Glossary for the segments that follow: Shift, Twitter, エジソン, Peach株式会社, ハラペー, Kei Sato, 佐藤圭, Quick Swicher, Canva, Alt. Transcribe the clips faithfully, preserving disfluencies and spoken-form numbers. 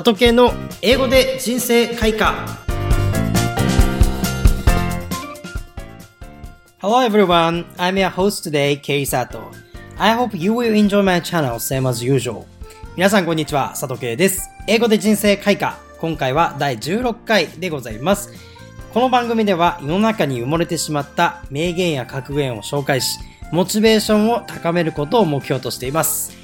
佐藤圭の英語で人生開花。 Hello everyone, I'm your host today, Kei Sato. I hope you will enjoy my channel, same as usual. 皆さんこんにちは、佐藤圭です。英語で人生開花。今回はだいじゅうろっかいでございます。この番組では世の中に埋もれてしまった名言や格言を紹介し、モチベーションを高めることを目標としています。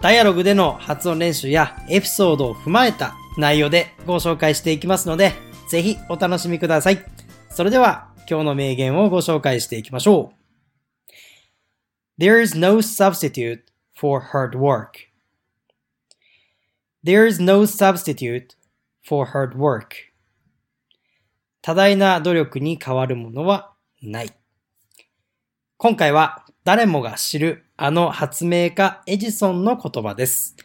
ダイアログでの発音練習やエピソードを踏まえた内容でご紹介していきますので、ぜひお楽しみください。それでは今日の名言をご紹介していきましょう。There is no substitute for hard work. There is no substitute for hard work. 多大な努力に変わるものはない。今回は誰もが知るあの発明家エジソンの言葉です。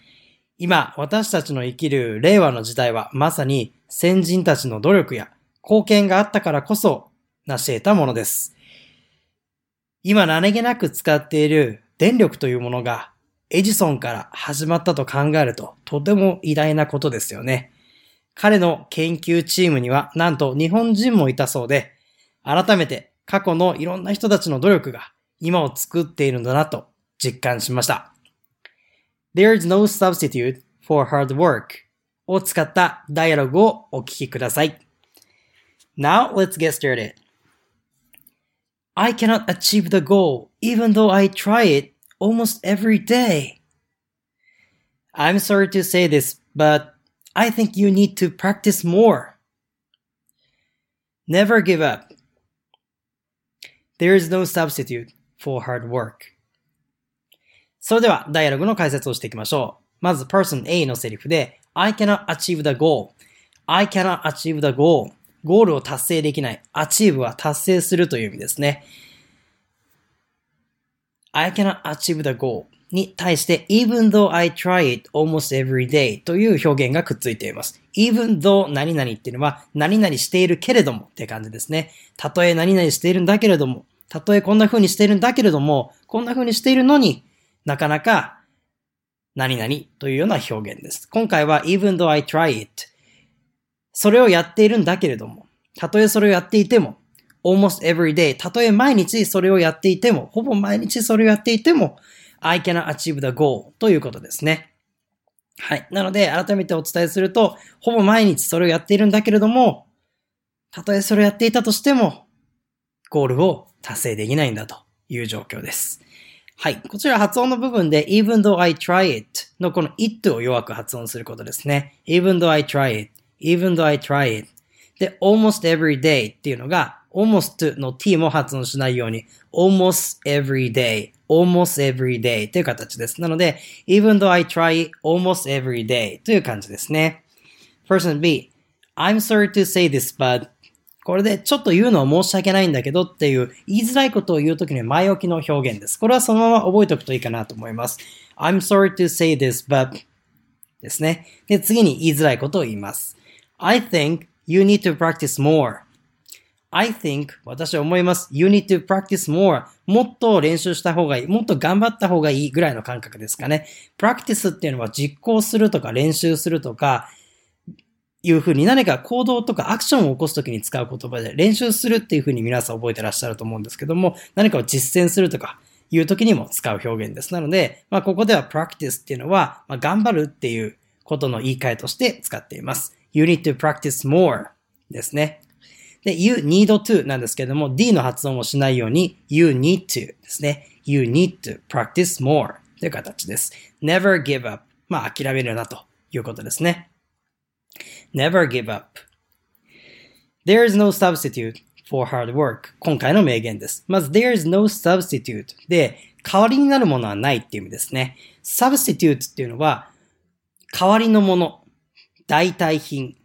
今私たちの生きる令和の時代はまさに先人たちの努力や貢献があったからこそ成し得たものです。今何気なく使っている電力というものがエジソンから始まったと考えるととても偉大なことですよね。彼の研究チームにはなんと日本人もいたそうで、改めて過去のいろんな人たちの努力が今を作っているんだなと実感しました。There is no substitute for hard work を使ったダイアログをお聞きください。Now let's get started. I cannot achieve the goal even though I try it almost every day. I'm sorry to say this, but I think you need to practice more. Never give up. There is no substitute for hard work.それではダイアログの解説をしていきましょう。まず Person A のセリフで I cannot achieve the goal I cannot achieve the goal ゴールを達成できない Achieve は達成するという意味ですね。 I cannot achieve the goal に対して Even though I try it almost every day という表現がくっついています。 Even though 何々っていうのは何々しているけれどもって感じですね。たとえ何々しているんだけれども、たとえこんな風にしているんだけれども、こんな風にしているのになかなか何々というような表現です。今回は even though I try it それをやっているんだけれども、たとえそれをやっていても almost every day たとえ毎日それをやっていても、ほぼ毎日それをやっていても I cannot achieve the goal ということですね。はい。なので改めてお伝えすると、ほぼ毎日それをやっているんだけれども、たとえそれをやっていたとしてもゴールを達成できないんだという状況です。はい。こちら発音の部分で even though I try it のこの it を弱く発音することですね。even though I try it, even though I try it で almost every day っていうのが almost の t も発音しないように almost every day, almost every day という形です。なので even though I try it almost every day という感じですね。Person B I'm sorry to say this but これでちょっと言うのは申し訳ないんだけどっていう言いづらいことを言うときに前置きの表現です。これはそのまま覚えておくといいかなと思います。I'm sorry to say this but ですね。で、次に言いづらいことを言います。I think you need to practice more. I think 私は思います。You need to practice more もっと練習した方がいい。もっと頑張った方がいいぐらいの感覚ですかね。practice っていうのは実行するとか練習するとかいうふうに何か行動とかアクションを起こすときに使う言葉で、練習するっていうふうに皆さん覚えてらっしゃると思うんですけども、何かを実践するとかいうときにも使う表現です。なので、まあここでは practice っていうのは、まあ、頑張るっていうことの言い換えとして使っています。You need to practice more ですね。で、you need to なんですけども D の発音をしないように you need to ですね。You need to practice more という形です。Never give up まあ諦めるなということですね。Never give up. There is no substitute for hard work. 今回の名言です。まず There is no substitute で代わりになるものはないっていう意味ですね。Substitute っていうのは代わりのもの、代替品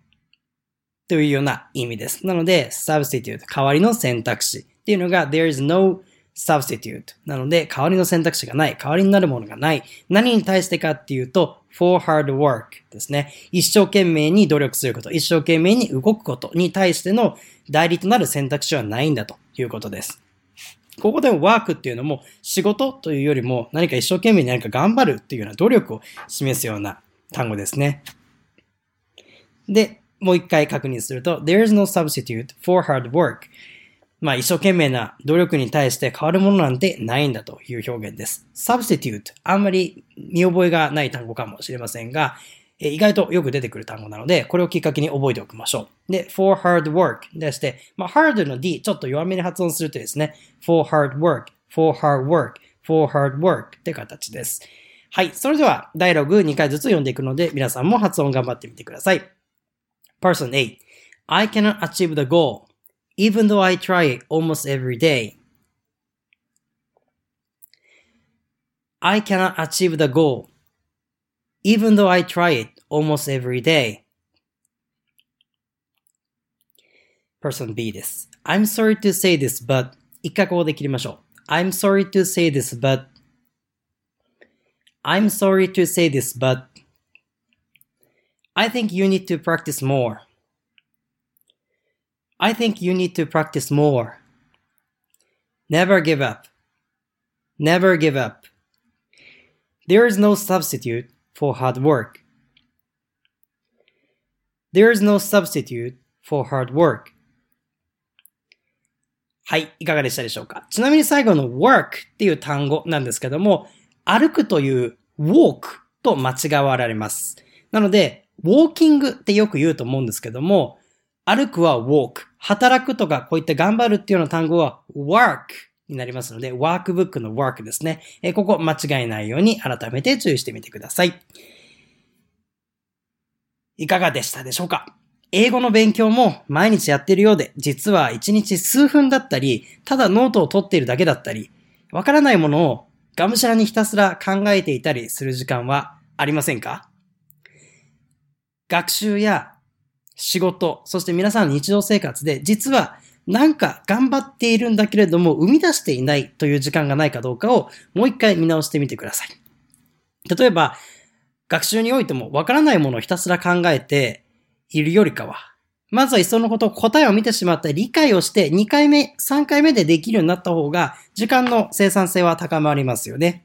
というような意味です。なので Substitute 代わりの選択肢っていうのが There is no substitute なので代わりの選択肢がない、代わりになるものがない。何に対してかっていうとfor hard work ですね。一生懸命に努力すること、一生懸命に動くことに対しての代理となる選択肢はないんだということです。ここでも work っていうのも仕事というよりも何か一生懸命に何か頑張るっていうような努力を示すような単語ですね。で、もう一回確認すると There is no substitute for hard work。 まあ一生懸命な努力に対して変わるものなんてないんだという表現です。 Substitute、 あんまり見覚えがない単語かもしれませんが、意外とよく出てくる単語なので、これをきっかけに覚えておきましょう。で、for hard work でして、まあ、hard の D ちょっと弱めに発音するとですね、for hard work, for hard work, for hard work って形です。はい、それではダイログにかいずつ読んでいくので、皆さんも発音頑張ってみてください。Person A. I cannot achieve the goal, even though I try it almost every day. I cannot achieve the goal.Even though I try it almost every day. Person B です。I'm sorry to say this, but 一回ここで切りましょう。I'm sorry to say this, but I'm sorry to say this, but I think you need to practice more. I think you need to practice more. Never give up. Never give up. There is no substitute.For hard work. There is no substitute for hard work. はい、いかがでしたでしょうか。ちなみに最後の work っていう単語なんですけども、歩くという walk と間違われます。なので、walking ってよく言うと思うんですけども、歩くは walk、働くとかこういった頑張るっていうような単語は workになりますので、ワークブックのワークですね。え、ここ間違いないように改めて注意してみてください。いかがでしたでしょうか。英語の勉強も毎日やってるようで、実はいちにち数分だったり、ただノートを取っているだけだったり、わからないものをがむしゃらにひたすら考えていたりする時間はありませんか。学習や仕事、そして皆さんの日常生活で、実はなんか頑張っているんだけれども生み出していないという時間がないかどうかをもう一回見直してみてください。例えば学習においてもわからないものをひたすら考えているよりかは、まずはいっそのこと答えを見てしまって理解をしてにかいめ、さんかいめでできるようになった方が時間の生産性は高まりますよね。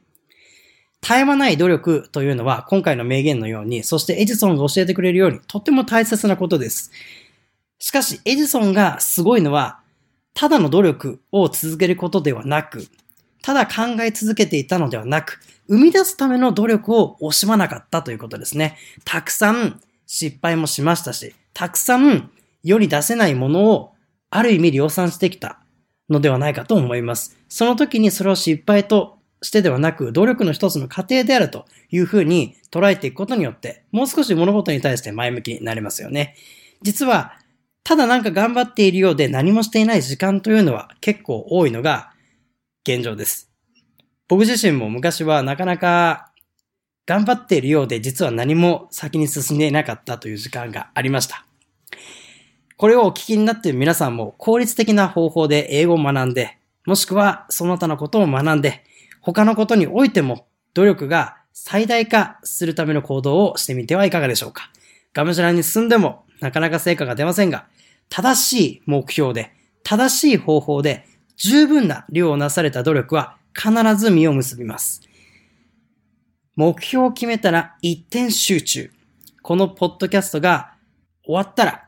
絶え間ない努力というのは今回の名言のように、そしてエジソンが教えてくれるようにとっても大切なことです。しかしエジソンがすごいのは、ただの努力を続けることではなく、ただ考え続けていたのではなく、生み出すための努力を惜しまなかったということですね。たくさん失敗もしましたし、たくさん世に出せないものをある意味量産してきたのではないかと思います。その時にそれを失敗としてではなく、努力の一つの過程であるというふうに捉えていくことによって、もう少し物事に対して前向きになれますよね。実はただなんか頑張っているようで何もしていない時間というのは結構多いのが現状です。僕自身も昔はなかなか頑張っているようで実は何も先に進んでいなかったという時間がありました。これをお聞きになっている皆さんも、効率的な方法で英語を学んで、もしくはその他のことを学んで、他のことにおいても努力が最大化するための行動をしてみてはいかがでしょうか。がむしゃらに進んでもなかなか成果が出ませんが、正しい目標で、正しい方法で、十分な量をなされた努力は必ず実を結びます。目標を決めたら一点集中。このポッドキャストが終わったら、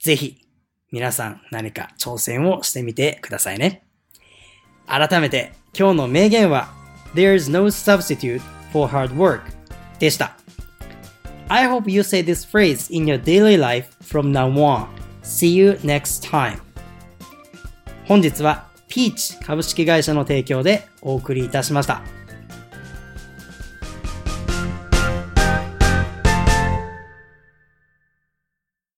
ぜひ皆さん何か挑戦をしてみてくださいね。改めて今日の名言は There's no substitute for hard work でした。I hope you say this phrase in your daily life from now on.See you next time. 本日はピーチ株式会社の提供でお送りいたしました。